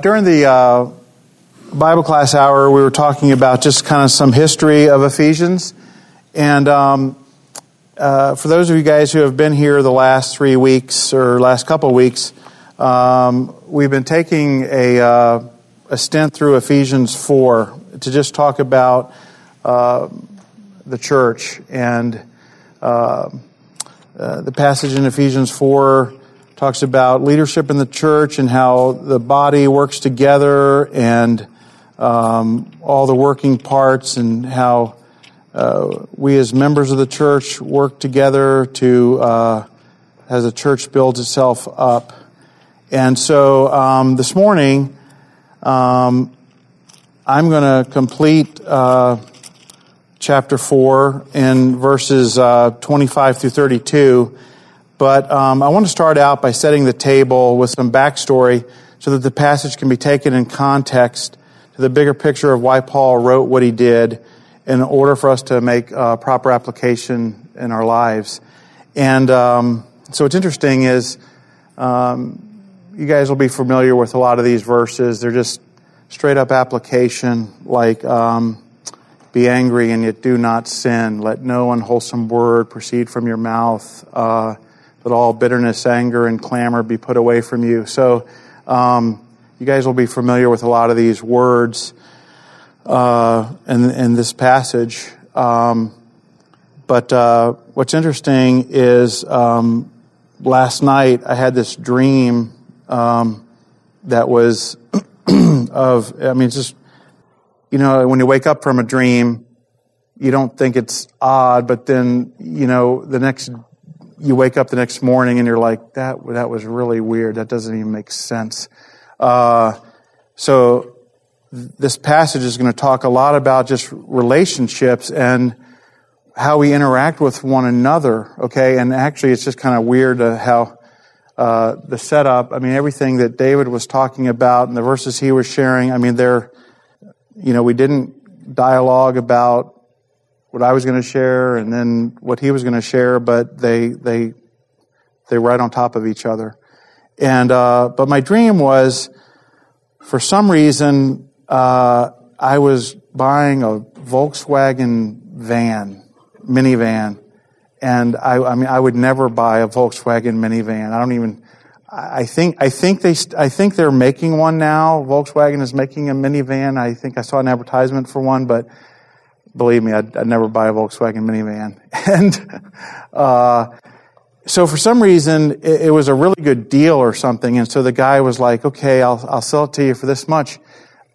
During the Bible class hour, we were talking about just kind of some history of Ephesians. And for those of you guys who have been here the last 3 weeks or last couple weeks, we've been taking a stint through Ephesians 4 to just talk about the church. And the passage in Ephesians 4 talks about leadership in the church and how the body works together and all the working parts and how we as members of the church work together to as the church builds itself up. And so this morning, I'm going to complete chapter 4 in verses 25 through 32. But I want to start out by setting the table with some backstory so that the passage can be taken in context to the bigger picture of why Paul wrote what he did in order for us to make proper application in our lives. And so what's interesting is you guys will be familiar with a lot of these verses. They're just straight-up application, like be angry and yet do not sin. Let no unwholesome word proceed from your mouth. That all bitterness, anger, and clamor be put away from you. So you guys will be familiar with a lot of these words in this passage. But what's interesting is last night I had this dream that was of, I mean, it's just, you know, when you wake up from a dream, you don't think it's odd, but then, you know, you wake up the next morning and you're like, that was really weird. That doesn't even make sense. So this passage is going to talk a lot about just relationships and how we interact with one another, okay? And actually, it's just kind of weird how the setup, I mean, everything that David was talking about and the verses he was sharing, I mean, they're, you know, we didn't dialogue about what I was going to share and then what he was going to share, but they were right on top of each other. And but my dream was, for some reason, I was buying a Volkswagen minivan, and I would never buy a Volkswagen minivan. I think they're making one now. Volkswagen is making a minivan. I think I saw an advertisement for one, but believe me, I'd never buy a Volkswagen minivan. And so for some reason, it was a really good deal or something. And so the guy was like, okay, I'll sell it to you for this much.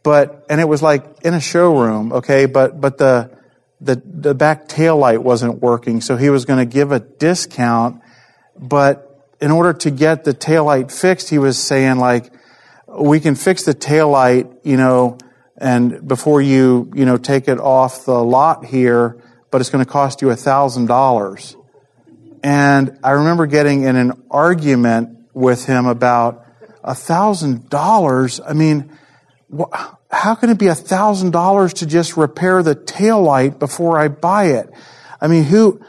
And it was like in a showroom, okay, but the back tail light wasn't working. So he was going to give a discount. But in order to get the tail light fixed, he was saying, like, we can fix the tail light, you know, and before you take it off the lot here, but it's going to cost you $1,000. And I remember getting in an argument with him about $1,000. I mean, how can it be $1,000 to just repair the taillight before I buy it? I mean, who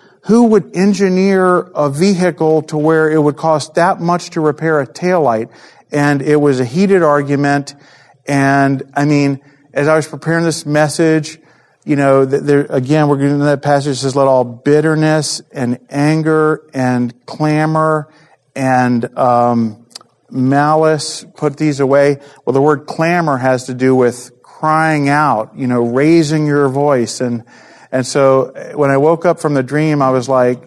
would engineer a vehicle to where it would cost that much to repair a taillight? And it was a heated argument. And I mean, as I was preparing this message, you know, there, again, we're getting to that passage that says, let all bitterness and anger and clamor and malice, put these away. Well, the word clamor has to do with crying out, you know, raising your voice. And so when I woke up from the dream, I was like,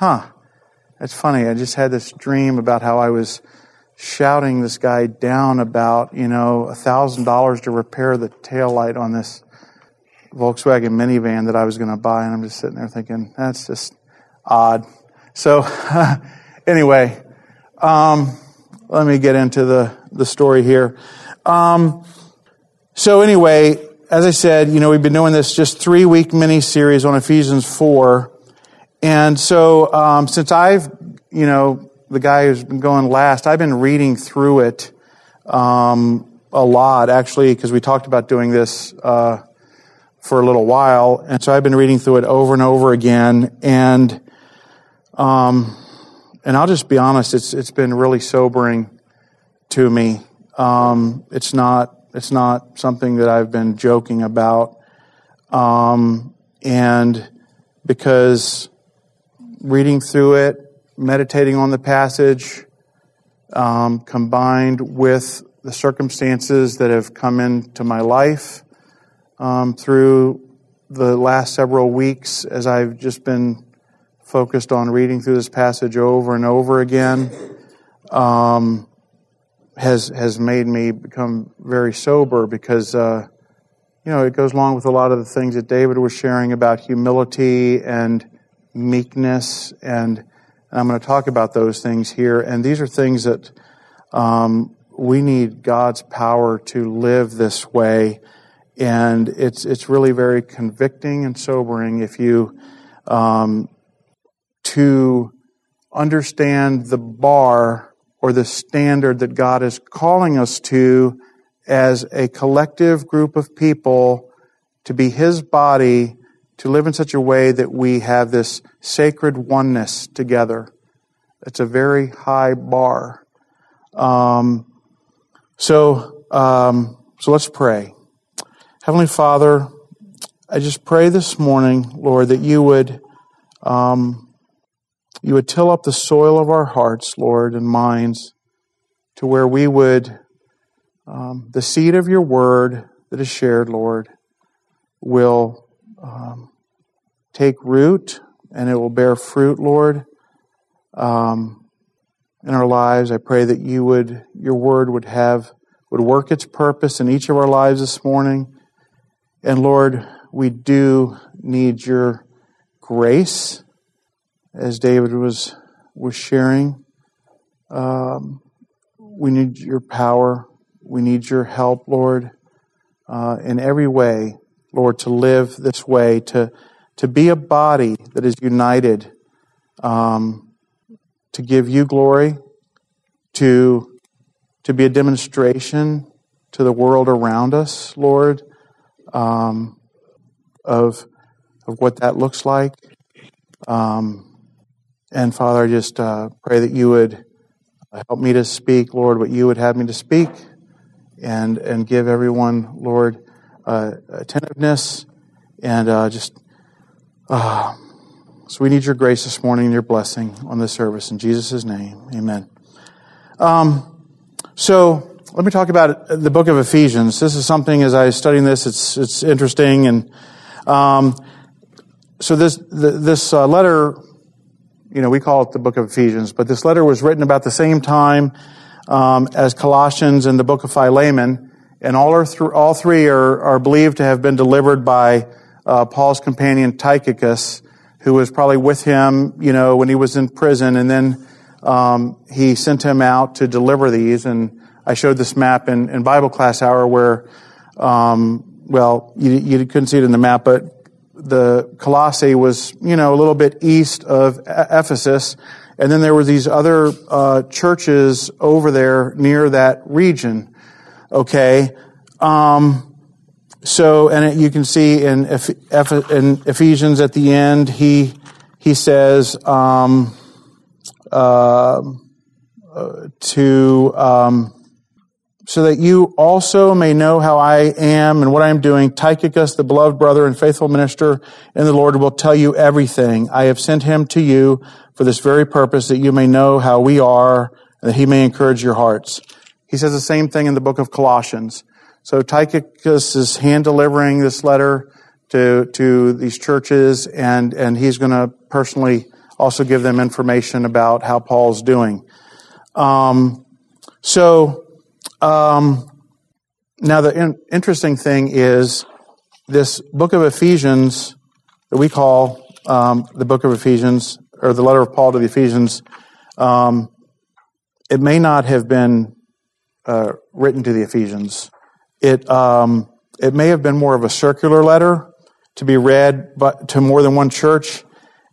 that's funny. I just had this dream about how I was shouting this guy down about, you know, $1,000 to repair the taillight on this Volkswagen minivan that I was going to buy. And I'm just sitting there thinking, that's just odd. So anyway, let me get into the story here. So anyway, as I said, you know, we've been doing this just 3-week mini-series on Ephesians 4. And so since I've, you know, the guy who's been going last, I've been reading through it a lot, actually, because we talked about doing this for a little while. And so I've been reading through it over and over again. And I'll just be honest, it's been really sobering to me It's not something that I've been joking about. And because reading through it, meditating on the passage, combined with the circumstances that have come into my life through the last several weeks as I've just been focused on reading through this passage over and over again, has made me become very sober because, it goes along with a lot of the things that David was sharing about humility and meekness, and I'm going to talk about those things here. And these are things that we need God's power to live this way, and it's really very convicting and sobering if you to understand the bar or the standard that God is calling us to as a collective group of people to be His body, to live in such a way that we have this sacred oneness together. It's a very high bar. So let's pray. Heavenly Father, I just pray this morning, Lord, that You would till up the soil of our hearts, Lord, and minds, to where we would, the seed of Your Word that is shared, Lord, will take root and it will bear fruit, Lord, in our lives. I pray that Your Word would work its purpose in each of our lives this morning. And Lord, we do need Your grace, as David was sharing. We need Your power. We need Your help, Lord, in every way, Lord, to live this way, to be a body that is united, to give You glory, to be a demonstration to the world around us, Lord, of what that looks like. And Father, I just pray that You would help me to speak, Lord, what You would have me to speak, and give everyone, Lord, attentiveness, and so we need Your grace this morning and Your blessing on this service. In Jesus' name, amen. So let me talk about the book of Ephesians. This is something, as I was studying this, it's interesting, and so this letter, we call it the book of Ephesians, but this letter was written about the same time as Colossians and the book of Philemon, and all three are believed to have been delivered by Paul's companion Tychicus, who was probably with him, when he was in prison, and then he sent him out to deliver these. And I showed this map in Bible class hour where, you couldn't see it in the map, but the Colossae was, a little bit east of Ephesus, and then there were these other churches over there near that region. Okay, you can see in Ephesians at the end, he says so that you also may know how I am and what I am doing. Tychicus, the beloved brother and faithful minister in the Lord, will tell you everything. I have sent him to you for this very purpose, that you may know how we are, and that he may encourage your hearts. He says the same thing in the book of Colossians. So Tychicus is hand-delivering this letter to these churches, and he's going to personally also give them information about how Paul's doing. Now the interesting thing is this book of Ephesians that we call the book of Ephesians, or the letter of Paul to the Ephesians, it may not have been written to the Ephesians. It may have been more of a circular letter to be read to more than one church,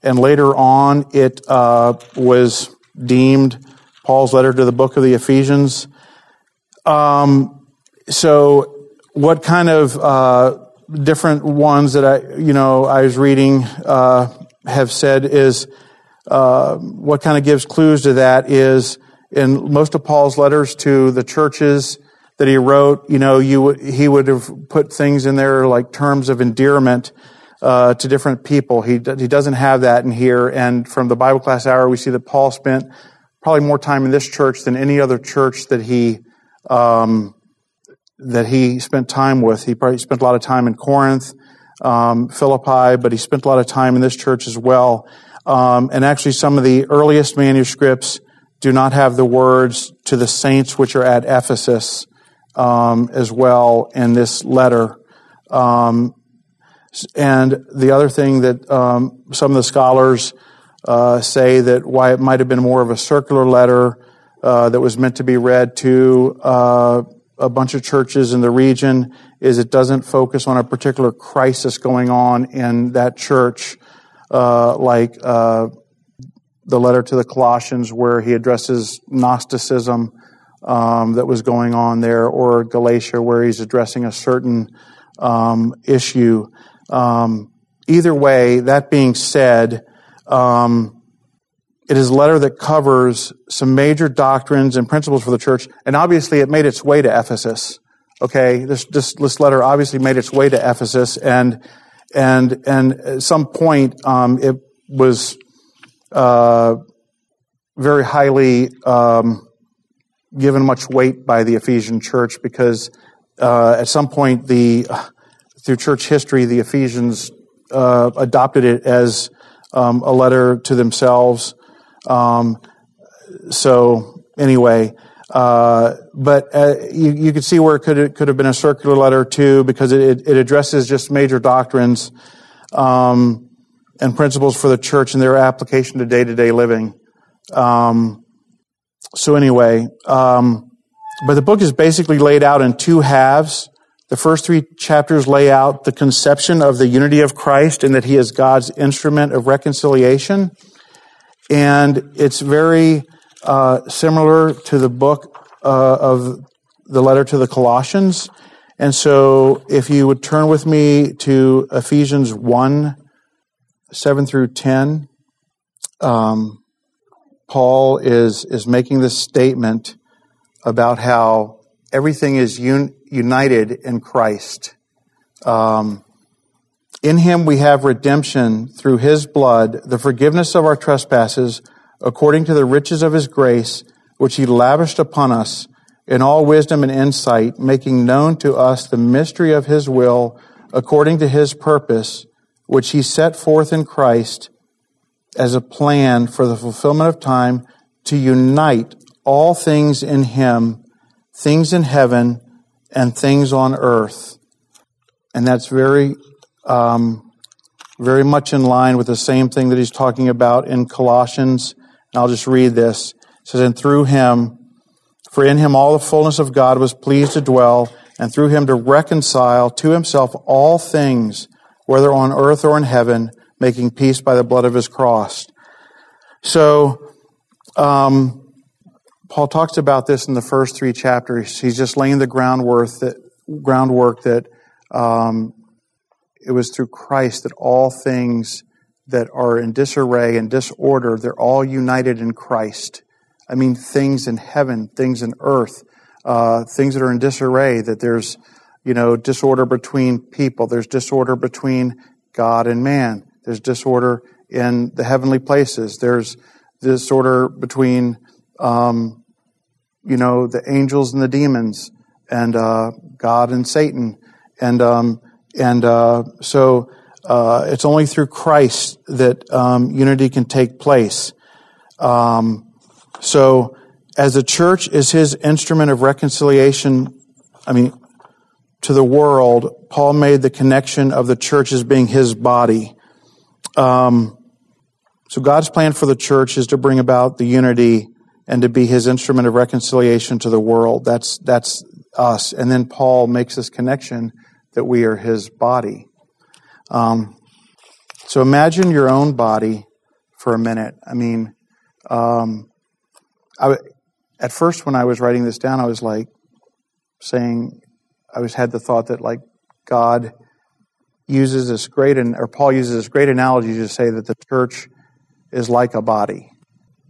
and later on it was deemed Paul's letter to the book of the Ephesians. So what kind of different ones that I was reading have said is what kind of gives clues to that is in most of Paul's letters to the churches, that he wrote, he would have put things in there like terms of endearment to different people. He doesn't have that in here. And from the Bible class hour, we see that Paul spent probably more time in this church than any other church that he spent time with. He probably spent a lot of time in Corinth, Philippi, but he spent a lot of time in this church as well. And actually some of the earliest manuscripts do not have the words to the saints which are at Ephesus as well in this letter. And the other thing that some of the scholars say that why it might have been more of a circular letter that was meant to be read to a bunch of churches in the region is it doesn't focus on a particular crisis going on in that church, like the letter to the Colossians where he addresses Gnosticism that was going on there, or Galatia where he's addressing a certain issue. Either way, that being said, it is a letter that covers some major doctrines and principles for the church, and obviously it made its way to Ephesus. Okay, this letter obviously made its way to Ephesus, and at some point it was very highly given much weight by the Ephesian church because at some point through church history the Ephesians adopted it as a letter to themselves. So anyway, but you could see where it could have been a circular letter too, because it addresses just major doctrines, and principles for the church and their application to day-to-day living. So anyway, but the book is basically laid out in two halves. The first three chapters lay out the conception of the unity of Christ and that he is God's instrument of reconciliation. And it's very similar to the book of the letter to the Colossians. And so if you would turn with me to Ephesians 1, 7 through 10, Paul is making this statement about how everything is united in Christ. In him we have redemption through his blood, the forgiveness of our trespasses, according to the riches of his grace, which he lavished upon us in all wisdom and insight, making known to us the mystery of his will, according to his purpose, which he set forth in Christ as a plan for the fulfillment of time to unite all things in him, things in heaven and things on earth. And that's very much in line with the same thing that he's talking about in Colossians. And I'll just read this. It says, and through him, for in him all the fullness of God was pleased to dwell, and through him to reconcile to himself all things, whether on earth or in heaven, making peace by the blood of his cross. So, Paul talks about this in the first three chapters. He's just laying the groundwork that, it was through Christ that all things that are in disarray and disorder, they're all united in Christ. I mean, things in heaven, things in earth, things that are in disarray, that there's, disorder between people. There's disorder between God and man. There's disorder in the heavenly places. There's disorder between, the angels and the demons and God and Satan and so it's only through Christ that unity can take place. So as the church is his instrument of reconciliation, to the world, Paul made the connection of the church as being his body. So God's plan for the church is to bring about the unity and to be his instrument of reconciliation to the world. That's us. And then Paul makes this connection that we are his body. So imagine your own body for a minute. At first when I was writing this down, I was like saying, I had the thought that like God uses this great, or Paul uses this great analogy to say that the church is like a body.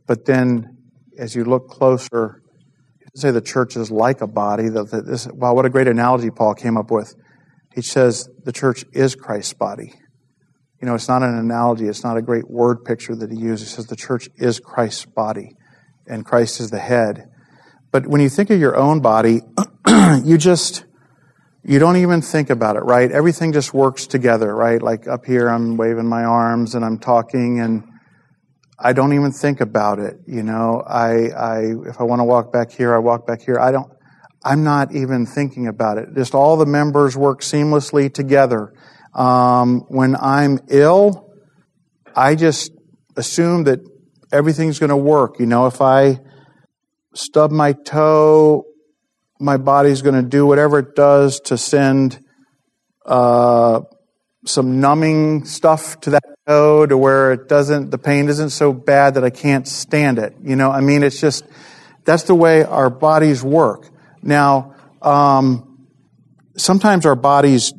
But then as you look closer, say the church is like a body. Wow, what a great analogy Paul came up with. He says the church is Christ's body. You know, it's not an analogy. It's not a great word picture that he used. He says the church is Christ's body, and Christ is the head. But when you think of your own body, you don't even think about it, right? Everything just works together, right? Like up here, I'm waving my arms and I'm talking, and I don't even think about it. You know, if I want to walk back here, I walk back here. I'm not even thinking about it. Just all the members work seamlessly together. When I'm ill, I just assume that everything's going to work. You know, if I stub my toe, my body's going to do whatever it does to send some numbing stuff to that toe to where the pain isn't so bad that I can't stand it. You know, I mean, it's just, that's the way our bodies work. Now, sometimes our bodies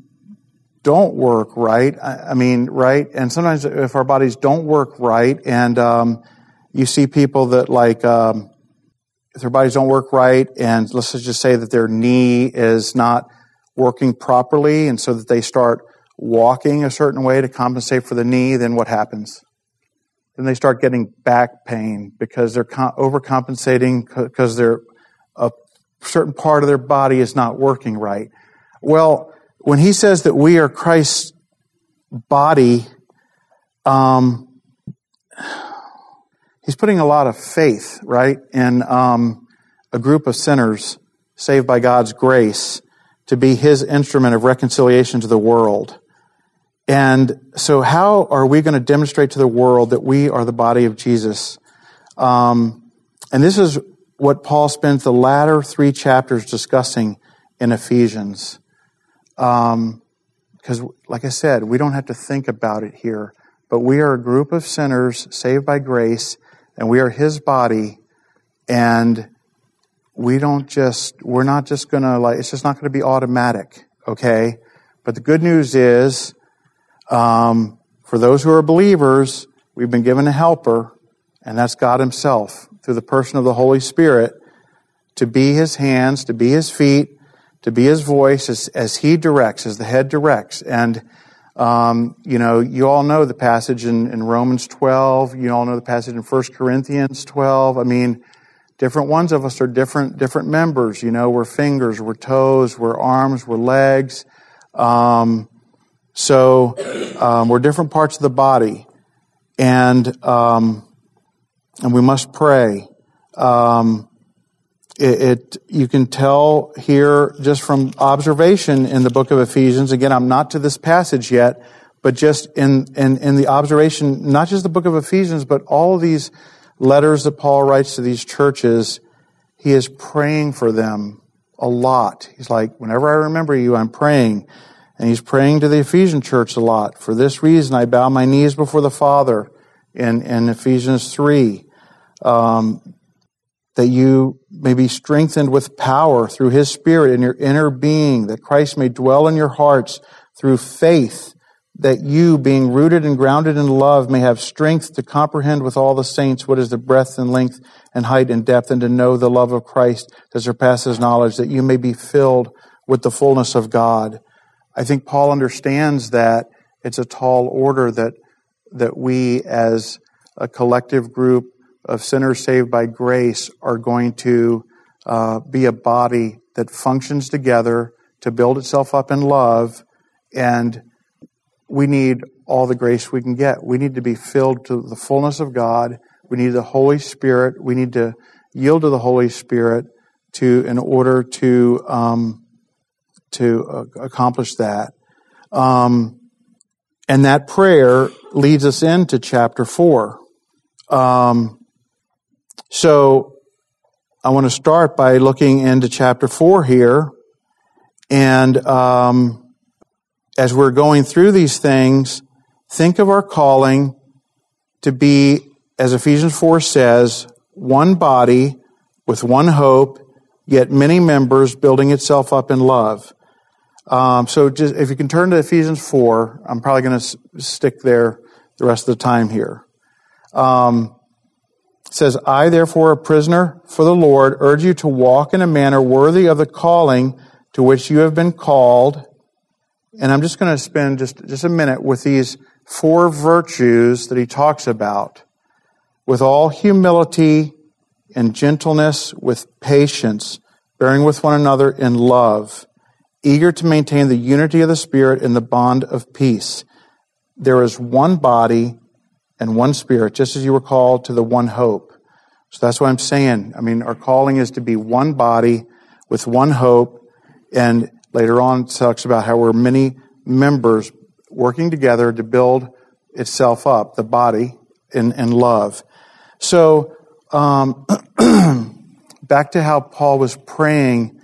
don't work right. Right? And sometimes if our bodies don't work right, and you see people that if their bodies don't work right, and let's just say that their knee is not working properly, and so that they start walking a certain way to compensate for the knee, then what happens? Then they start getting back pain because they're overcompensating because a certain part of their body is not working right. Well, when he says that we are Christ's body, he's putting a lot of faith, right, in a group of sinners saved by God's grace to be his instrument of reconciliation to the world. And so how are we going to demonstrate to the world that we are the body of Jesus? And this is what Paul spends the latter three chapters discussing in Ephesians. Because, like I said, we don't have to think about it here. But we are a group of sinners saved by grace, and we are his body, and we're not just going to, it's just not going to be automatic, okay? But the good news is, for those who are believers, we've been given a helper, and that's God himself, through the person of the Holy Spirit, to be his hands, to be his feet, to be his voice as he directs, as the head directs. And, you know, you all know the passage in Romans 12. You all know the passage in 1 Corinthians 12. I mean, different ones of us are different members. You know, we're fingers, we're toes, we're arms, we're legs. We're different parts of the body. And we must pray. You can tell here just from observation in the book of Ephesians. Again, I'm not to this passage yet, but just in the observation, not just the book of Ephesians, but all of these letters that Paul writes to these churches, he is praying for them a lot. He's like, whenever I remember you, I'm praying. And he's praying to the Ephesian church a lot. For this reason, I bow my knees before the Father in Ephesians 3. That you may be strengthened with power through his Spirit in your inner being, that Christ may dwell in your hearts through faith, that you, being rooted and grounded in love, may have strength to comprehend with all the saints what is the breadth and length and height and depth, and to know the love of Christ that surpasses knowledge, that you may be filled with the fullness of God. I think Paul understands that it's a tall order that we as a collective group of sinners saved by grace are going to be a body that functions together to build itself up in love, and we need all the grace we can get. We need to be filled to the fullness of God. We need the Holy Spirit. We need to yield to the Holy Spirit in order to accomplish that. And that prayer leads us into chapter 4. So I want to start by looking into chapter 4 here. And as we're going through these things, think of our calling to be, as Ephesians 4 says, one body with one hope, yet many members building itself up in love. So just, if you can turn to Ephesians 4, I'm probably going to stick there the rest of the time here. It says, I therefore, a prisoner for the Lord, urge you to walk in a manner worthy of the calling to which you have been called. And I'm just going to spend just a minute with these four virtues that he talks about. With all humility and gentleness, with patience, bearing with one another in love, eager to maintain the unity of the Spirit in the bond of peace. There is one body and one Spirit, just as you were called to the one hope. So that's what I'm saying. I mean, our calling is to be one body with one hope. And later on, it talks about how we're many members working together to build itself up, the body, in love. So back to how Paul was praying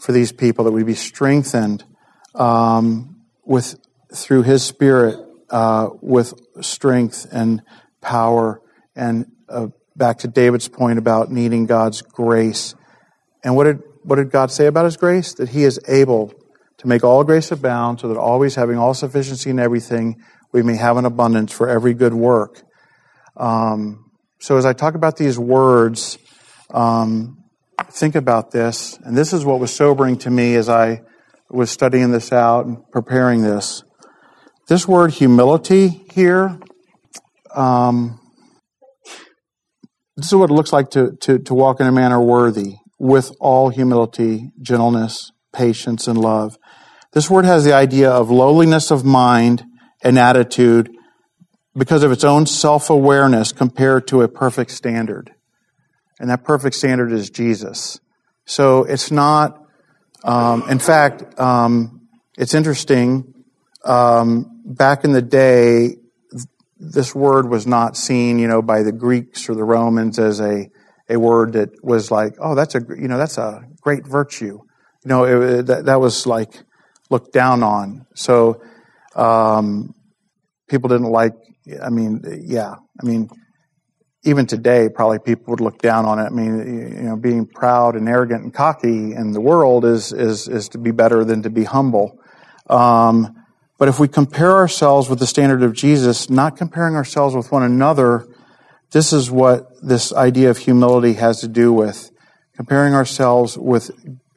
for these people, that we be strengthened through his Spirit, with strength and power, and back to David's point about needing God's grace. And what did God say about his grace? That he is able to make all grace abound, so that always having all sufficiency in everything, we may have an abundance for every good work. So as I talk about these words, think about this, and this is what was sobering to me as I was studying this out and preparing this. This word humility here, this is what it looks like to walk in a manner worthy, with all humility, gentleness, patience, and love. This word has the idea of lowliness of mind and attitude because of its own self-awareness compared to a perfect standard. And that perfect standard is Jesus. So it's not, in fact, it's interesting. Back in the day, this word was not seen, by the Greeks or the Romans as a word that was like, oh, that's a great virtue. That was like looked down on. So people didn't like. Even today, probably people would look down on it. Being proud and arrogant and cocky in the world is to be better than to be humble. But if we compare ourselves with the standard of Jesus, not comparing ourselves with one another, this is what this idea of humility has to do with, comparing ourselves with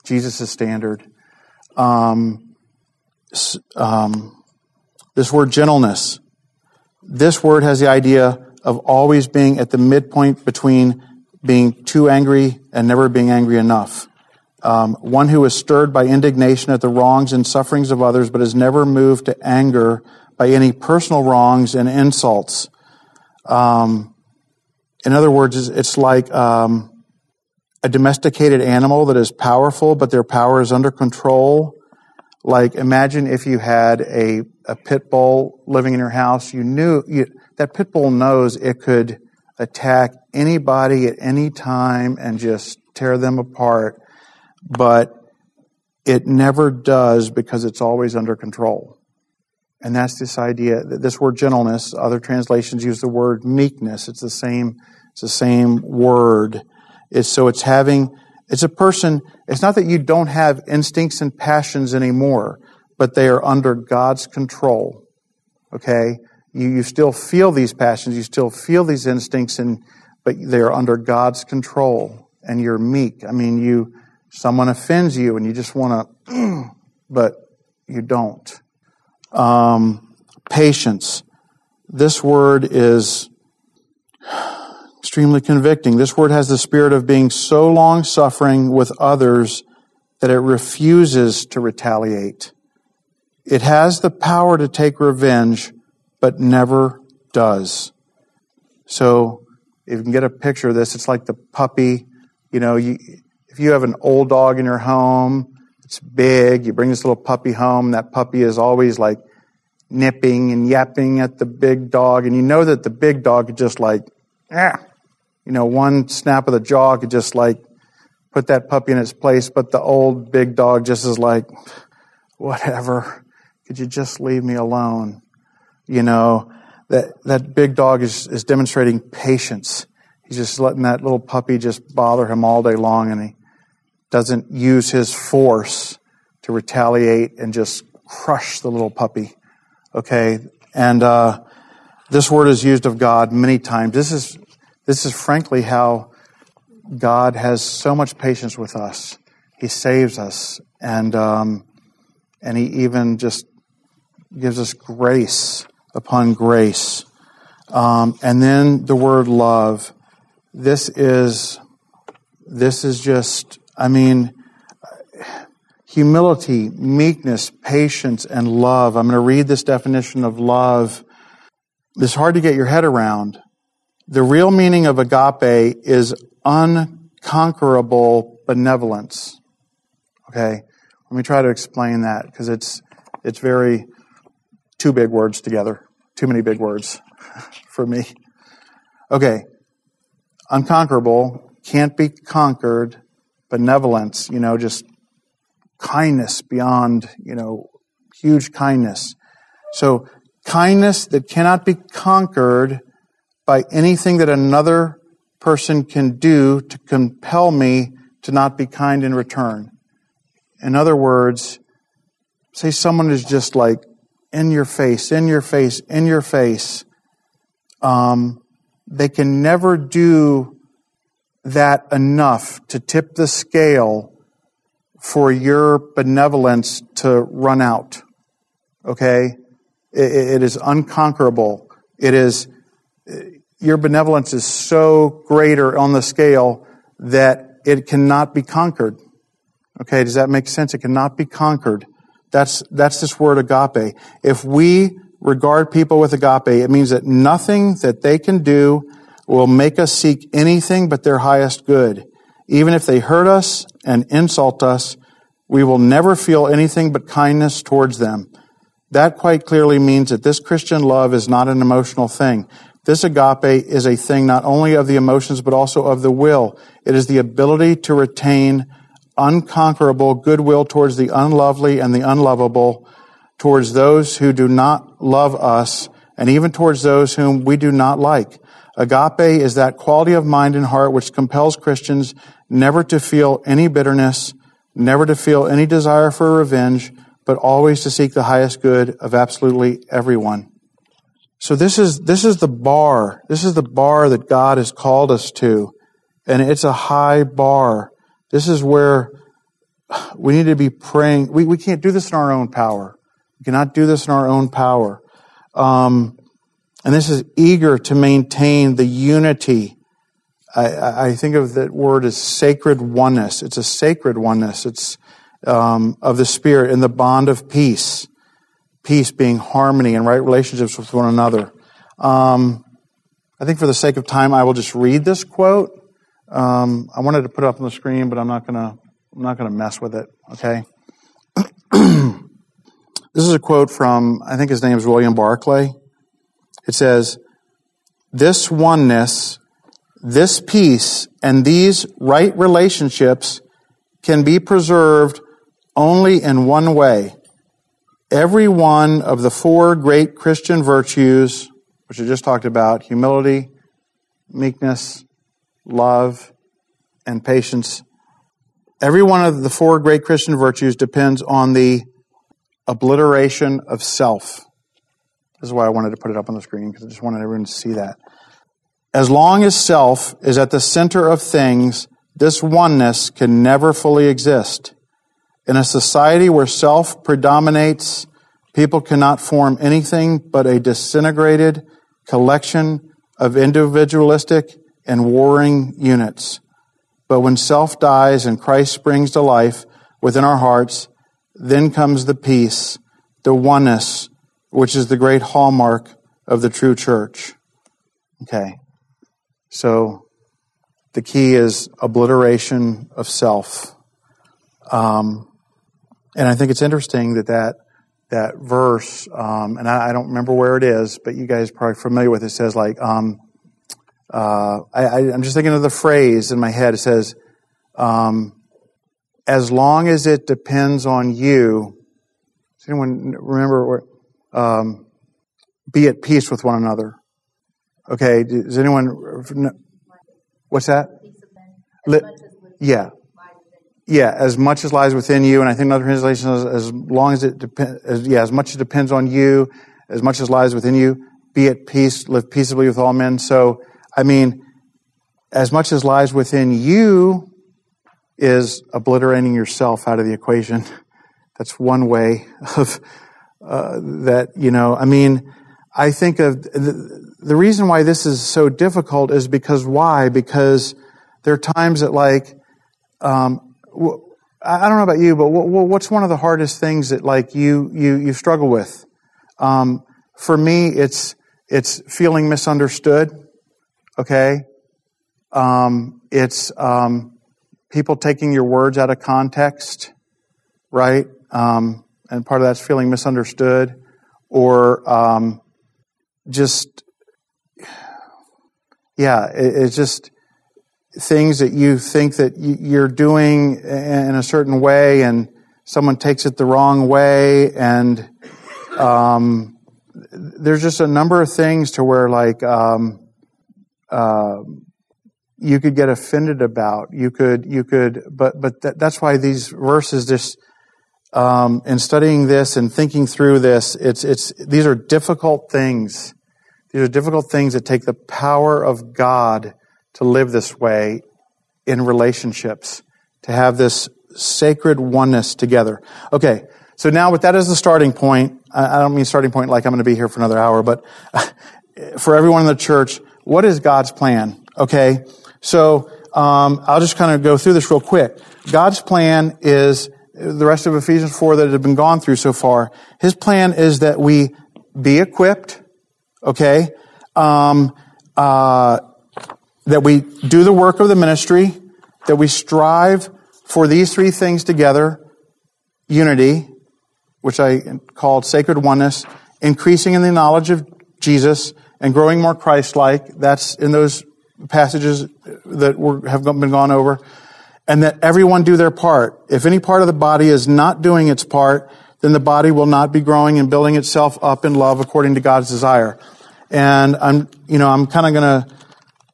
Jesus' standard. This word gentleness, this word has the idea of always being at the midpoint between being too angry and never being angry enough. One who is stirred by indignation at the wrongs and sufferings of others, but is never moved to anger by any personal wrongs and insults. In other words, it's like a domesticated animal that is powerful, but their power is under control. Like, imagine if you had a pit bull living in your house. That pit bull knows it could attack anybody at any time and just tear them apart. But it never does because it's always under control. And that's this idea, this word gentleness. Other translations use the word meekness. It's the same word. It's a person, it's not that you don't have instincts and passions anymore, but they are under God's control. Okay? You still feel these passions, you still feel these instincts, but they are under God's control, and you're meek. Someone offends you and you just want to, but you don't. Patience. This word is extremely convicting. This word has the spirit of being so long-suffering with others that it refuses to retaliate. It has the power to take revenge, but never does. So if you can get a picture of this, it's like the puppy, if you have an old dog in your home, it's big, you bring this little puppy home, that puppy is always like nipping and yapping at the big dog, and that the big dog could just like, one snap of the jaw could just like put that puppy in its place, but the old big dog just is like, whatever, could you just leave me alone? That big dog is demonstrating patience. He's just letting that little puppy just bother him all day long, and he doesn't use his force to retaliate and just crush the little puppy. Okay, and this word is used of God many times. This is This is frankly how God has so much patience with us. He saves us, and He even just gives us grace upon grace. And then the word love. This is just, I mean, humility, meekness, patience, and love. I'm going to read this definition of love. It's hard to get your head around. The real meaning of agape is unconquerable benevolence. Okay, let me try to explain that, because it's very, two big words together. Too many big words for me. Okay, unconquerable, can't be conquered, benevolence, just kindness beyond, huge kindness. So kindness that cannot be conquered by anything that another person can do to compel me to not be kind in return. In other words, say someone is just like in your face, in your face, in your face. They can never do that enough to tip the scale for your benevolence to run out. Okay? It is unconquerable. It is, your benevolence is so greater on the scale that it cannot be conquered. Okay, does that make sense? It cannot be conquered. That's this word agape. If we regard people with agape, it means that nothing that they can do will make us seek anything but their highest good. Even if they hurt us and insult us, we will never feel anything but kindness towards them. That quite clearly means that this Christian love is not an emotional thing. This agape is a thing not only of the emotions, but also of the will. It is the ability to retain unconquerable goodwill towards the unlovely and the unlovable, towards those who do not love us, and even towards those whom we do not like. Agape is that quality of mind and heart which compels Christians never to feel any bitterness, never to feel any desire for revenge, but always to seek the highest good of absolutely everyone. So this is the bar. This is the bar that God has called us to, and it's a high bar. This is where we need to be praying. We can't do this in our own power. We cannot do this in our own power. And this is eager to maintain the unity. I think of that word as sacred oneness. It's a sacred oneness. It's of the Spirit in the bond of peace. Peace being harmony and right relationships with one another. I think for the sake of time, I will just read this quote. I wanted to put it up on the screen, but I'm not gonna mess with it. Okay. This is a quote from, I think his name is William Barclay. It says, "This oneness, this peace, and these right relationships can be preserved only in one way. Every one of the four great Christian virtues," which I just talked about, humility, meekness, love, and patience, every one of the four great Christian virtues depends on the obliteration of self. This is why I wanted to put it up on the screen, because I just wanted everyone to see that. As long as self is at the center of things, this oneness can never fully exist. In a society where self predominates, people cannot form anything but a disintegrated collection of individualistic and warring units. But when self dies and Christ springs to life within our hearts, then comes the peace, the oneness, which is the great hallmark of the true church. Okay, so the key is obliteration of self. And I think it's interesting that verse, and I don't remember where it is, but you guys are probably familiar with it. It says like, I'm just thinking of the phrase in my head. It says, as long as it depends on you, does anyone remember where, be at peace with one another. Okay, does anyone, what's that? Yeah. Yeah, as much as lies within you, and I think another translation is as long as it depends, yeah, as much as it depends on you, as much as lies within you, be at peace, live peaceably with all men. So, I mean, as much as lies within you is obliterating yourself out of the equation. That's one way of that, you know. I mean, I think of the reason why this is so difficult is because why? Because there are times that, like, I don't know about you, but what's one of the hardest things that, like, you struggle with? For me, it's feeling misunderstood. Okay, it's people taking your words out of context, right? And part of that's feeling misunderstood, or just, yeah, it's just things that you think that you're doing in a certain way, and someone takes it the wrong way, and there's just a number of things to where, like, you could get offended about. You could, but that's why these verses just. And studying this and thinking through this, these are difficult things. These are difficult things that take the power of God to live this way in relationships, to have this sacred oneness together. Okay, so now with that as the starting point, I don't mean starting point like I'm going to be here for another hour, but for everyone in the church, what is God's plan? Okay, so I'll just kind of go through this real quick. God's plan is the rest of Ephesians 4 that have been gone through so far. His plan is that we be equipped, okay, that we do the work of the ministry, that we strive for these three things together: unity, which I called sacred oneness, increasing in the knowledge of Jesus, and growing more Christ-like. That's in those passages that have been gone over. And that everyone do their part. If any part of the body is not doing its part, then the body will not be growing and building itself up in love according to God's desire. And I'm kind of going to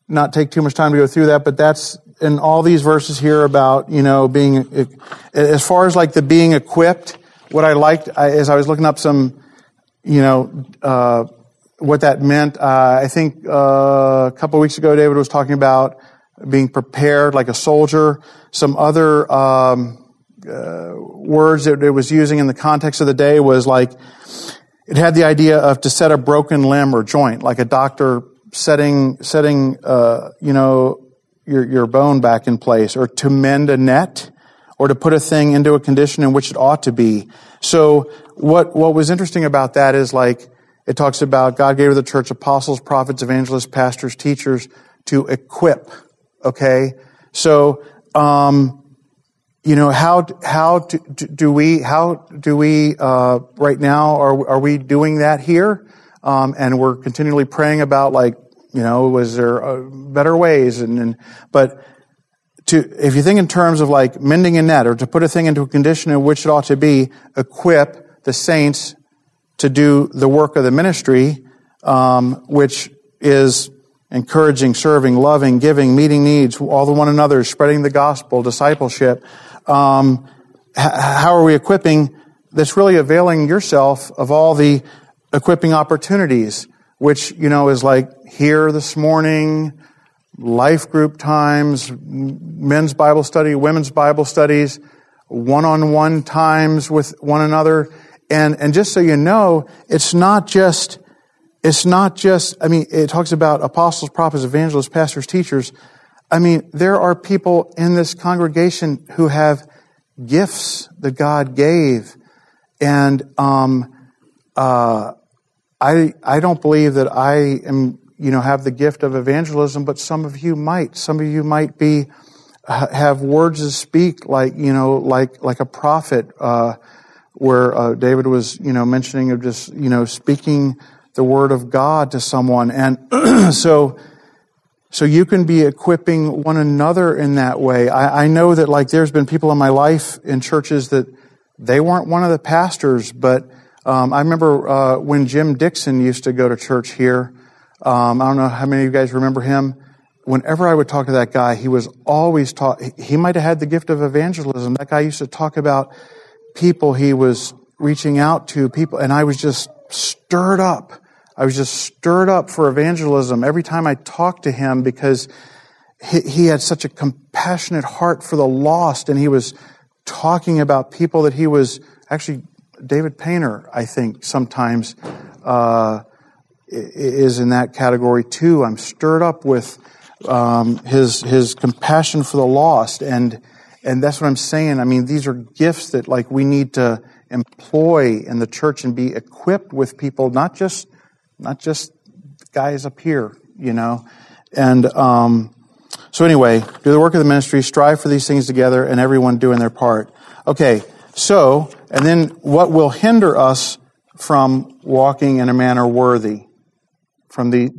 not take too much time to go through that, but that's in all these verses here about, you know, being, as far as like the being equipped, what I liked is I was looking up some, you know, what that meant. I think a couple of weeks ago, David was talking about being prepared like a soldier. Some other words that it was using in the context of the day was like, it had the idea of to set a broken limb or joint, like a doctor setting your bone back in place, or to mend a net, or to put a thing into a condition in which it ought to be. So what was interesting about that is, like, it talks about God gave to the church apostles, prophets, evangelists, pastors, teachers to equip. Okay, so how do we right now are we doing that here? And we're continually praying about, like, you know, was there better ways? But if you think in terms of like mending a net or to put a thing into a condition in which it ought to be, equip the saints to do the work of the ministry, which is encouraging, serving, loving, giving, meeting needs, all the one another, spreading the gospel, discipleship. How are we equipping? That's really availing yourself of all the equipping opportunities, which, you know, is like here this morning, life group times, men's Bible study, women's Bible studies, one-on-one times with one another. And just so you know, it's not just, I mean, it talks about apostles, prophets, evangelists, pastors, teachers. I mean, there are people in this congregation who have gifts that God gave. And I don't believe that I am, you know, have the gift of evangelism, but some of you might. Some of you might have words to speak, like, you know, like a prophet, where David was, you know, mentioning of just, you know, speaking the word of God to someone. And so you can be equipping one another in that way. I know that, like, there's been people in my life in churches that they weren't one of the pastors, but I remember when Jim Dixon used to go to church here. I don't know how many of you guys remember him. Whenever I would talk to that guy, he was always he might have had the gift of evangelism. That guy used to talk about people he was reaching out to, people, and I was just stirred up. I was just stirred up for evangelism every time I talked to him, because he had such a compassionate heart for the lost, and he was talking about people that he was actually David Painter, I think, sometimes is in that category too. I'm stirred up with his compassion for the lost, and that's what I'm saying. I mean, these are gifts that like we need to employ in the church and be equipped with people, not just guys up here, you know. And so anyway, do the work of the ministry, strive for these things together, and everyone doing their part. Okay, so, and then what will hinder us from walking in a manner worthy, from the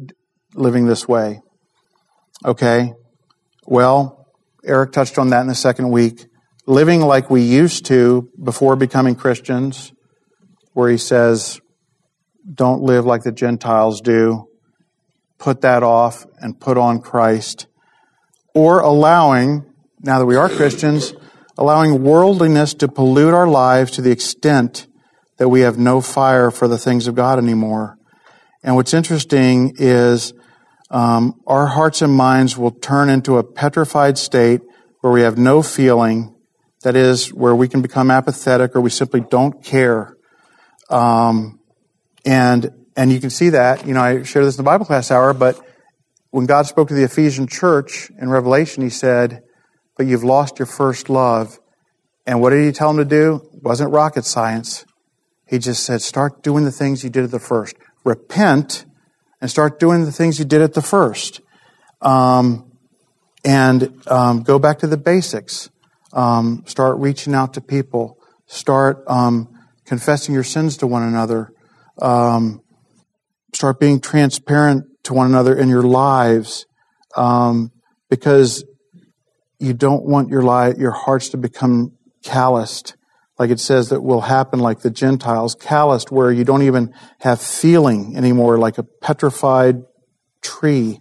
living this way? Okay, well, Eric touched on that in the second week. Living like we used to before becoming Christians, where he says, don't live like the Gentiles do. Put that off and put on Christ. Or allowing, now that we are Christians, allowing worldliness to pollute our lives to the extent that we have no fire for the things of God anymore. And what's interesting is our hearts and minds will turn into a petrified state where we have no feeling, that is, where we can become apathetic or we simply don't care. And you can see that, you know, I shared this in the Bible class hour, but when God spoke to the Ephesian church in Revelation, he said, but you've lost your first love. And what did he tell them to do? It wasn't rocket science. He just said, start doing the things you did at the first. Repent and start doing the things you did at the first. Go back to the basics. Start reaching out to people. Start confessing your sins to one another. Start being transparent to one another in your lives, because you don't want your hearts to become calloused. Like it says that will happen like the Gentiles, calloused, where you don't even have feeling anymore, like a petrified tree.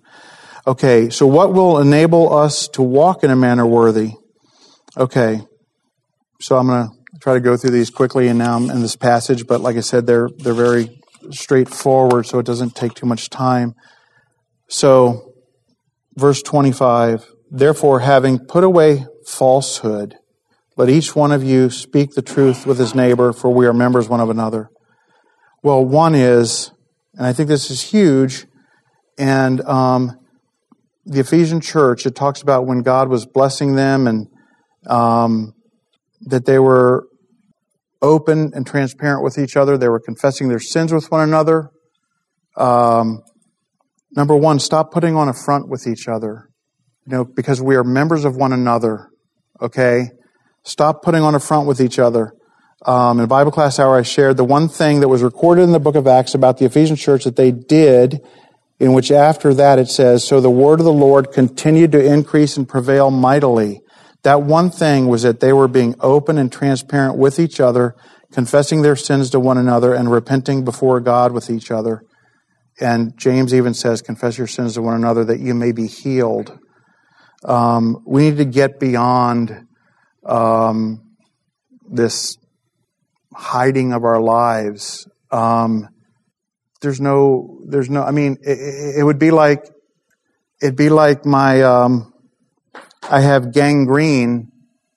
Okay, so what will enable us to walk in a manner worthy? Okay, so I'm going to try to go through these quickly, and now I'm in this passage, but like I said, they're very straightforward, so it doesn't take too much time. So, verse 25, therefore, having put away falsehood, let each one of you speak the truth with his neighbor, for we are members one of another. Well, one is, and I think this is huge, and the Ephesian church, it talks about when God was blessing them and that they were open and transparent with each other. They were confessing their sins with one another. Number one, stop putting on a front with each other, you know, because we are members of one another, okay? Stop putting on a front with each other. In a Bible class hour, I shared the one thing that was recorded in the book of Acts about the Ephesian church that they did, in which after that it says, so the word of the Lord continued to increase and prevail mightily. That one thing was that they were being open and transparent with each other, confessing their sins to one another, and repenting before God with each other. And James even says, confess your sins to one another that you may be healed. We need to get beyond this hiding of our lives. There's no. I mean, it would be like, it'd be like my, I have gangrene,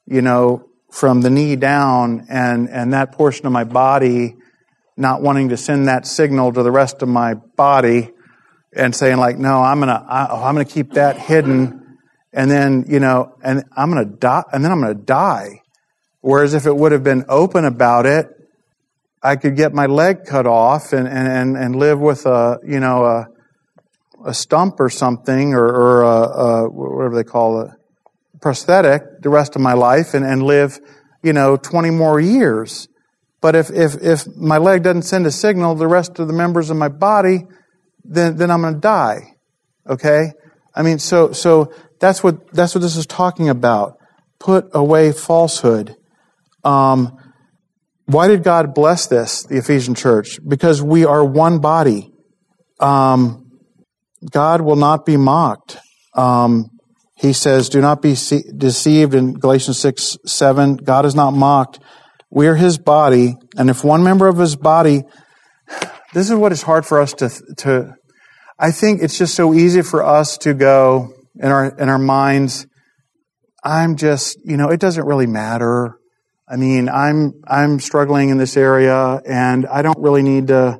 you know, from the knee down, and that portion of my body not wanting to send that signal to the rest of my body, and saying like, no, I'm gonna keep that hidden. And then, you know, and I'm going to die, and then I'm going to die. Whereas if it would have been open about it, I could get my leg cut off and live with a stump or something, or whatever they call it, prosthetic, the rest of my life, and live, you know, 20 more years. But if my leg doesn't send a signal to the rest of the members of my body, then I'm going to die. Okay? I mean, so that's what this is talking about. Put away falsehood. Why did God bless this, the Ephesian church? Because we are one body. God will not be mocked. He says, do not be deceived in Galatians 6:7. God is not mocked. We are his body. And if one member of his body, this is what is hard for us to I think it's just so easy for us to go, in our minds, I'm just, you know, it doesn't really matter. I mean, I'm struggling in this area, and I don't really need to.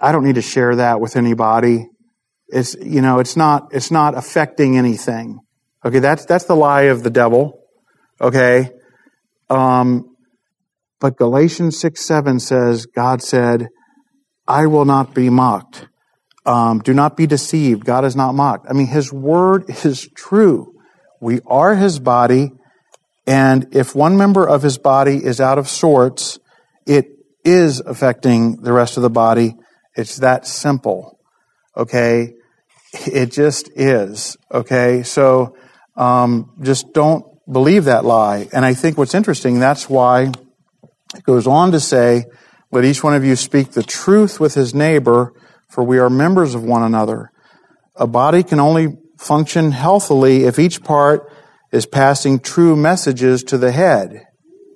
I don't need to share that with anybody. It's, you know, it's not affecting anything. Okay, that's the lie of the devil. Okay, but Galatians 6:7 says, God said, "I will not be mocked. Do not be deceived. God is not mocked." I mean, His word is true. We are His body, and if one member of His body is out of sorts, it is affecting the rest of the body. It's that simple, okay? It just is, okay? So just don't believe that lie. And I think what's interesting, that's why it goes on to say, "Let each one of you speak the truth with his neighbor, for we are members of one another." A body can only function healthily if each part is passing true messages to the head.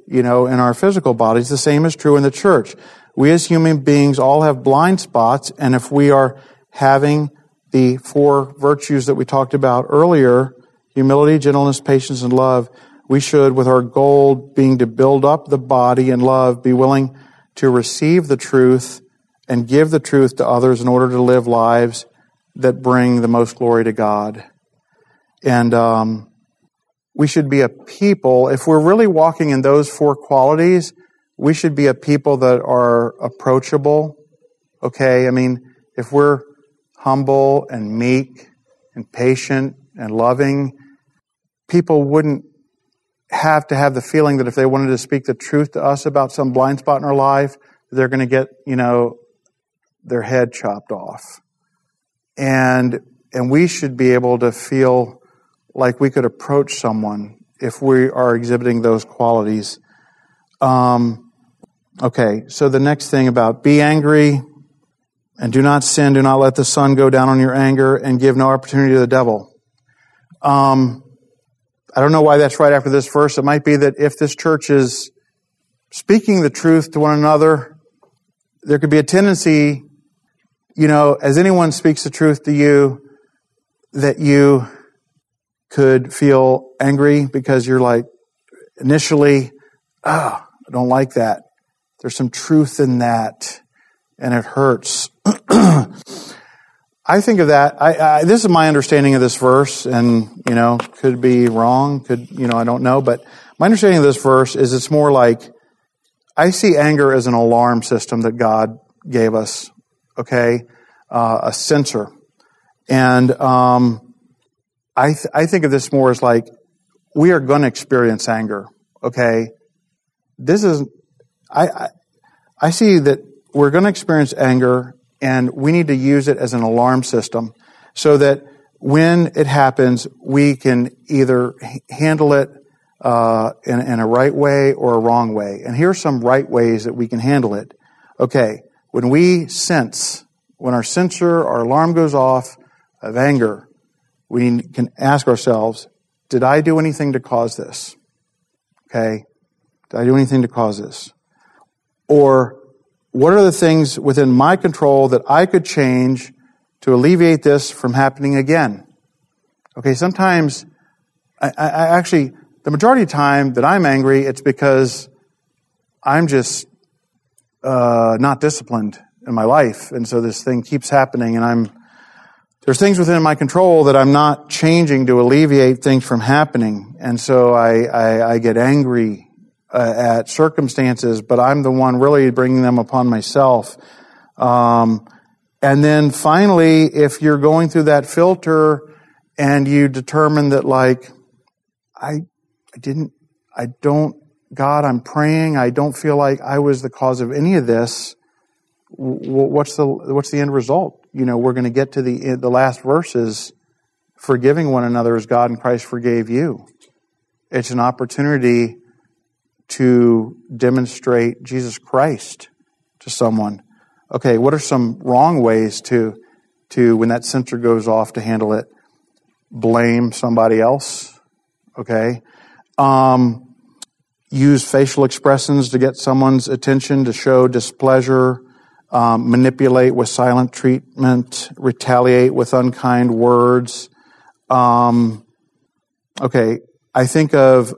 You know, in our physical bodies, the same is true in the church. We as human beings all have blind spots, and if we are having the four virtues that we talked about earlier, humility, gentleness, patience, and love, we should, with our goal being to build up the body in love, be willing to receive the truth and give the truth to others in order to live lives that bring the most glory to God. And we should be a people, if we're really walking in those four qualities, we should be a people that are approachable, okay? I mean, if we're humble and meek and patient and loving, people wouldn't have to have the feeling that if they wanted to speak the truth to us about some blind spot in our life, they're going to get, you know, their head chopped off. And we should be able to feel like we could approach someone if we are exhibiting those qualities. Okay, so the next thing about be angry and do not sin, do not let the sun go down on your anger, and give no opportunity to the devil. I don't know why that's right after this verse. It might be that if this church is speaking the truth to one another, there could be a tendency, you know, as anyone speaks the truth to you, that you could feel angry because you're like, initially, I don't like that. There's some truth in that, and it hurts. I think of that. This is my understanding of this verse, and, you know, could be wrong, could, you know, I don't know. But my understanding of this verse is it's more like, I see anger as an alarm system that God gave us, okay, a sensor. And I think of this more as like, we are going to experience anger, okay? This is, I see that we're going to experience anger, and we need to use it as an alarm system so that when it happens, we can either handle it in a right way or a wrong way. And here are some right ways that we can handle it. Okay, when we sense, when our sensor, our alarm goes off of anger, we can ask ourselves, did I do anything to cause this? Okay, did I do anything to cause this? Or what are the things within my control that I could change to alleviate this from happening again? Okay, sometimes, I actually, the majority of the time that I'm angry, it's because I'm just not disciplined in my life. And so this thing keeps happening, and there's things within my control that I'm not changing to alleviate things from happening. And so I get angry at circumstances, but I'm the one really bringing them upon myself. And then finally, if you're going through that filter and you determine that, like, God, I'm praying, I don't feel like I was the cause of any of this, what's the end result? You know, we're going to get to the last verses, forgiving one another as God and Christ forgave you. It's an opportunity to demonstrate Jesus Christ to someone. Okay, what are some wrong ways to when that sensor goes off, to handle it? Blame somebody else, okay? Use facial expressions to get someone's attention, to show displeasure, manipulate with silent treatment, retaliate with unkind words, I think of,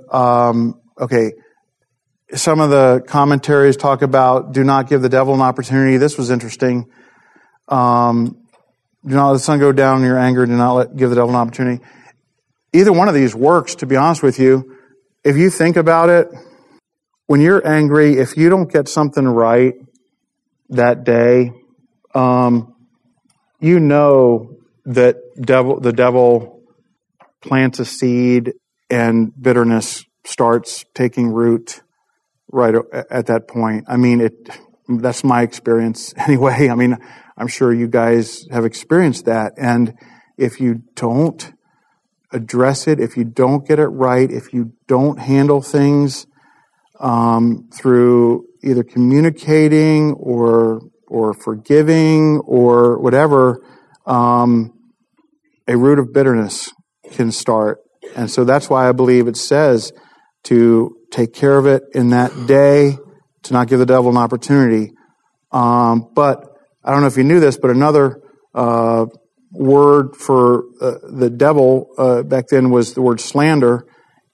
some of the commentaries talk about do not give the devil an opportunity. This was interesting. Do not let the sun go down in your anger. Do not give the devil an opportunity. Either one of these works, to be honest with you. If you think about it, when you're angry, if you don't get something right that day, you know that the devil plants a seed and bitterness starts taking root right at that point. I mean, that's my experience anyway. I mean, I'm sure you guys have experienced that. And if you don't address it, if you don't get it right, if you don't handle things through either communicating or forgiving or whatever, a root of bitterness can start. And so that's why I believe it says to take care of it in that day, to not give the devil an opportunity. But I don't know if you knew this, but another word for the devil back then was the word slander.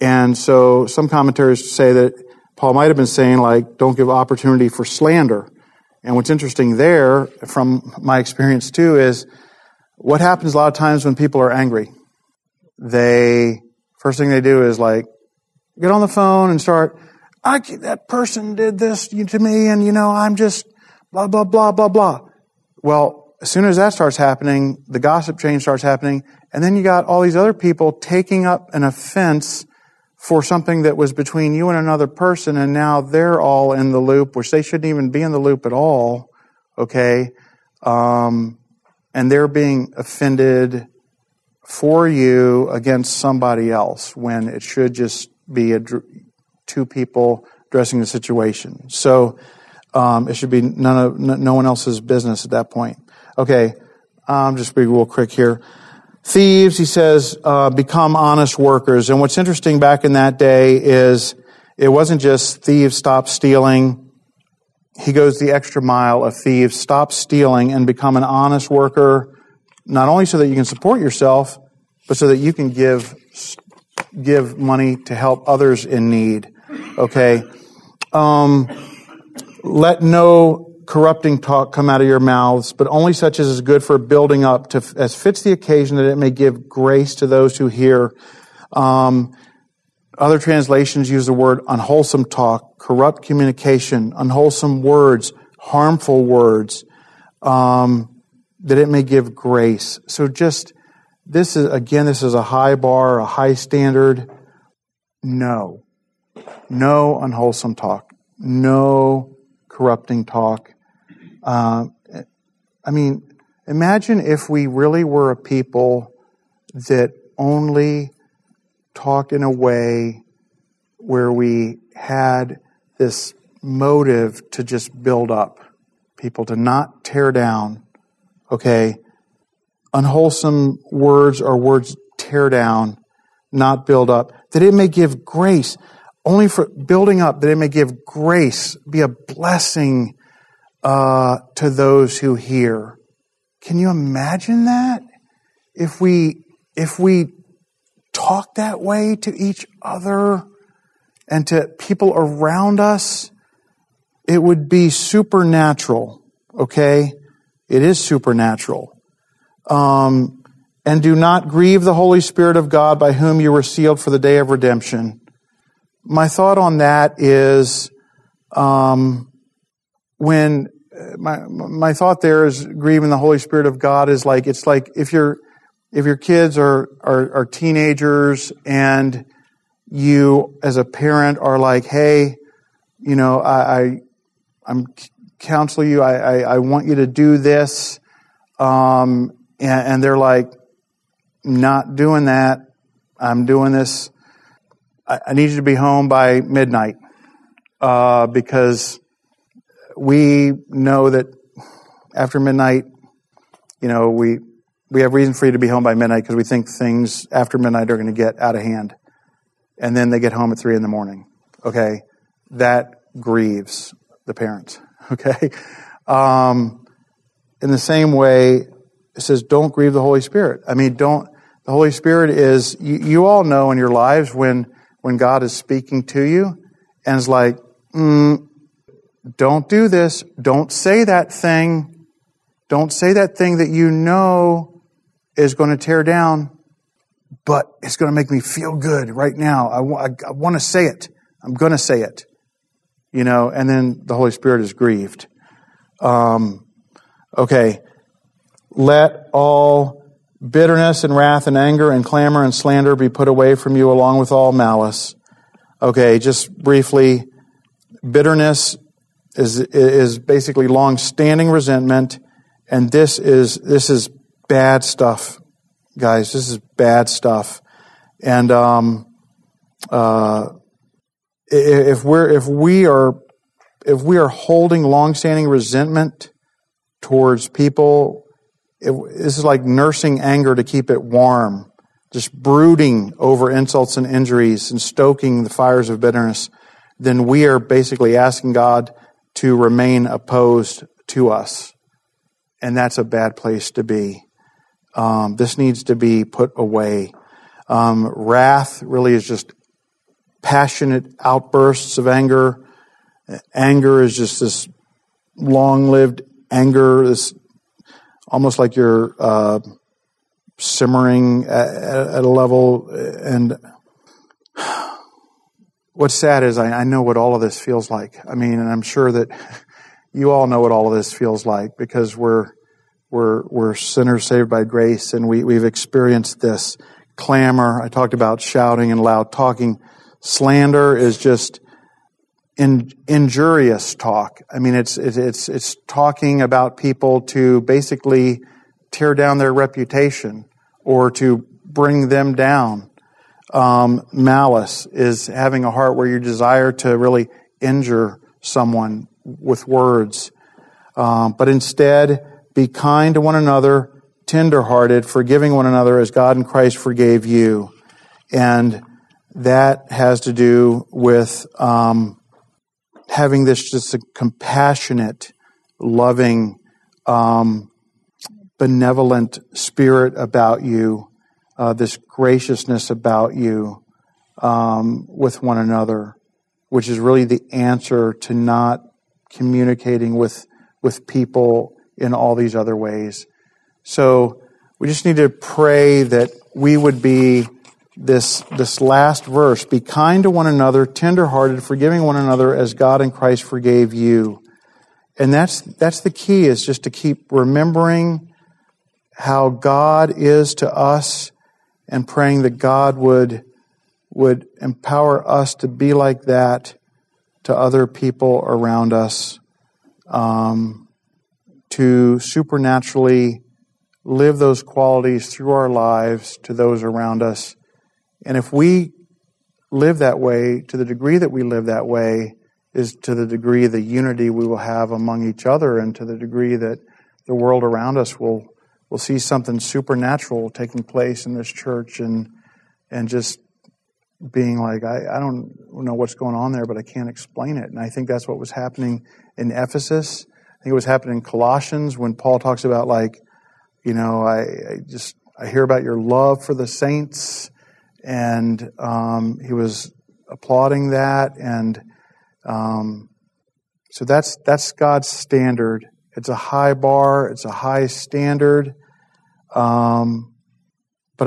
And so some commentators say that Paul might have been saying, like, don't give opportunity for slander. And what's interesting there, from my experience too, is what happens a lot of times when people are angry. They, first thing they do is like, get on the phone and start, that person did this to me and, I'm just blah, blah, blah, blah, blah. Well, as soon as that starts happening, the gossip chain starts happening, and then you got all these other people taking up an offense for something that was between you and another person, and now they're all in the loop, which they shouldn't even be in the loop at all, okay? And they're being offended for you against somebody else when it should just be two people addressing the situation. So it should be no one else's business at that point. Okay, just be real quick here. Thieves, he says, become honest workers. And what's interesting back in that day is it wasn't just thieves stop stealing. He goes the extra mile of thieves stop stealing and become an honest worker, not only so that you can support yourself, but so that you can give money to help others in need. Okay. Let no corrupting talk come out of your mouths, but only such as is good for building up to, as fits the occasion, that it may give grace to those who hear. Other translations use the word unwholesome talk, corrupt communication, unwholesome words, harmful words, that it may give grace. So just, this is a high bar, a high standard. No unwholesome talk. No corrupting talk. Imagine if we really were a people that only talked in a way where we had this motive to just build up people, to not tear down. Okay? Unwholesome words are words tear down, not build up, that it may give grace. Only for building up, that it may give grace, be a blessing to those who hear. Can you imagine that? If we talk that way to each other and to people around us, it would be supernatural, okay? It is supernatural. And do not grieve the Holy Spirit of God, by whom you were sealed for the day of redemption. My thought on that is, when my thought there is grieving the Holy Spirit of God is like, it's like if your kids are teenagers and you as a parent are like, hey, I'm counseling you. I want you to do this, and they're like, not doing that. I'm doing this. I need you to be home by midnight, because we know that after midnight, we have reason for you to be home by midnight because we think things after midnight are going to get out of hand. And then they get home at 3 in the morning. Okay. That grieves the parents. Okay. In the same way, it says, don't grieve the Holy Spirit. I mean, don't, The Holy Spirit is, you all know in your lives when God is speaking to you and is like, don't do this, don't say that thing, don't say that thing that you know is going to tear down, but it's going to make me feel good right now. I want to say it. I'm going to say it. You know, and then the Holy Spirit is grieved. Okay. Let all bitterness and wrath and anger and clamor and slander be put away from you along with all malice. Okay, just briefly, bitterness is basically long-standing resentment, and this is bad stuff, guys. This is bad stuff. And if we are holding long-standing resentment towards people, this is like nursing anger to keep it warm, just brooding over insults and injuries and stoking the fires of bitterness, then we are basically asking God to remain opposed to us. And that's a bad place to be. This needs to be put away. Wrath really is just passionate outbursts of anger. Anger is just this long-lived anger, this almost like you're simmering at a level. And what's sad is I know what all of this feels like. I mean, and I'm sure that you all know what all of this feels like because we're sinners saved by grace, and we've experienced this clamor. I talked about shouting and loud talking. Slander is just injurious talk. I mean, it's talking about people to basically tear down their reputation or to bring them down. Malice is having a heart where you desire to really injure someone with words. But instead, be kind to one another, tenderhearted, forgiving one another as God in Christ forgave you. And that has to do with having this just a compassionate, loving, benevolent spirit about you, this graciousness about you with one another, which is really the answer to not communicating with people in all these other ways. So we just need to pray that we would be this last verse, be kind to one another, tenderhearted, forgiving one another as God in Christ forgave you. And that's the key, is just to keep remembering how God is to us and praying that God would empower us to be like that to other people around us, to supernaturally live those qualities through our lives to those around us. And if we live that way, to the degree that we live that way, is to the degree the unity we will have among each other, and to the degree that the world around us will see something supernatural taking place in this church, and just being like, I don't know what's going on there, but I can't explain it. And I think that's what was happening in Ephesus. I think it was happening in Colossians when Paul talks about, like, you know, I hear about your love for the saints. And he was applauding that, and so that's God's standard. It's a high bar, it's a high standard, but I'm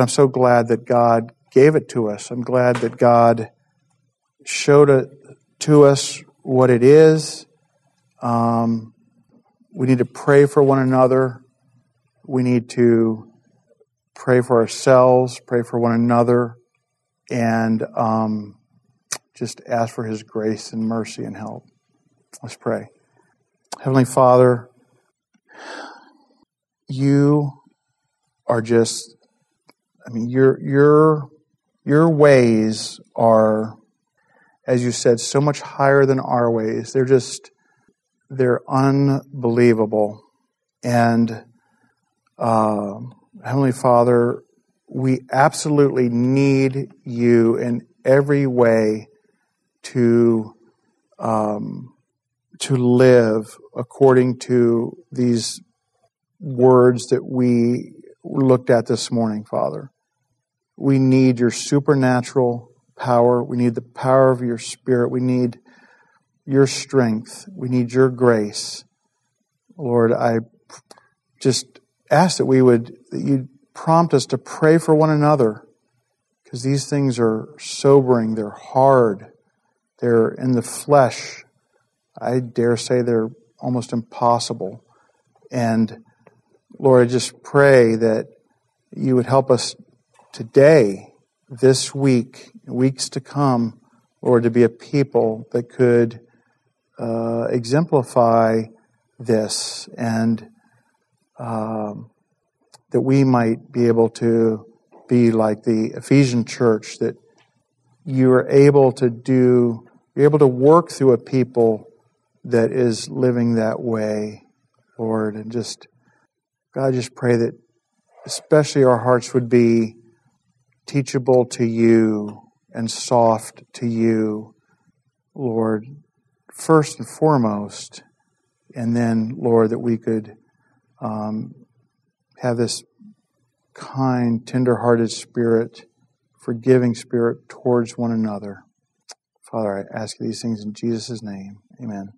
so glad that God gave it to us. I'm glad that God showed it to us what it is. We need to pray for one another. We need to pray for ourselves, pray for one another, and just ask for His grace and mercy and help. Let's pray. Heavenly Father, You are just, I mean, your ways are, as You said, so much higher than our ways. They're unbelievable. And Heavenly Father, we absolutely need You in every way to live according to these words that we looked at this morning, Father. We need your supernatural power. We need the power of your Spirit. We need your strength. We need your grace. Lord, I just ask that you'd prompt us to pray for one another, because these things are sobering. They're hard. They're in the flesh. I dare say they're almost impossible. And Lord, I just pray that you would help us today, this week, weeks to come, Lord, to be a people that could exemplify this, and that we might be able to be like the Ephesian church, that you are able to do, you're able to work through a people that is living that way, Lord. And just, God, I just pray that especially our hearts would be teachable to you and soft to you, Lord, first and foremost. And then, Lord, that we could have this kind, tender-hearted spirit, forgiving spirit towards one another. Father, I ask these things in Jesus' name. Amen.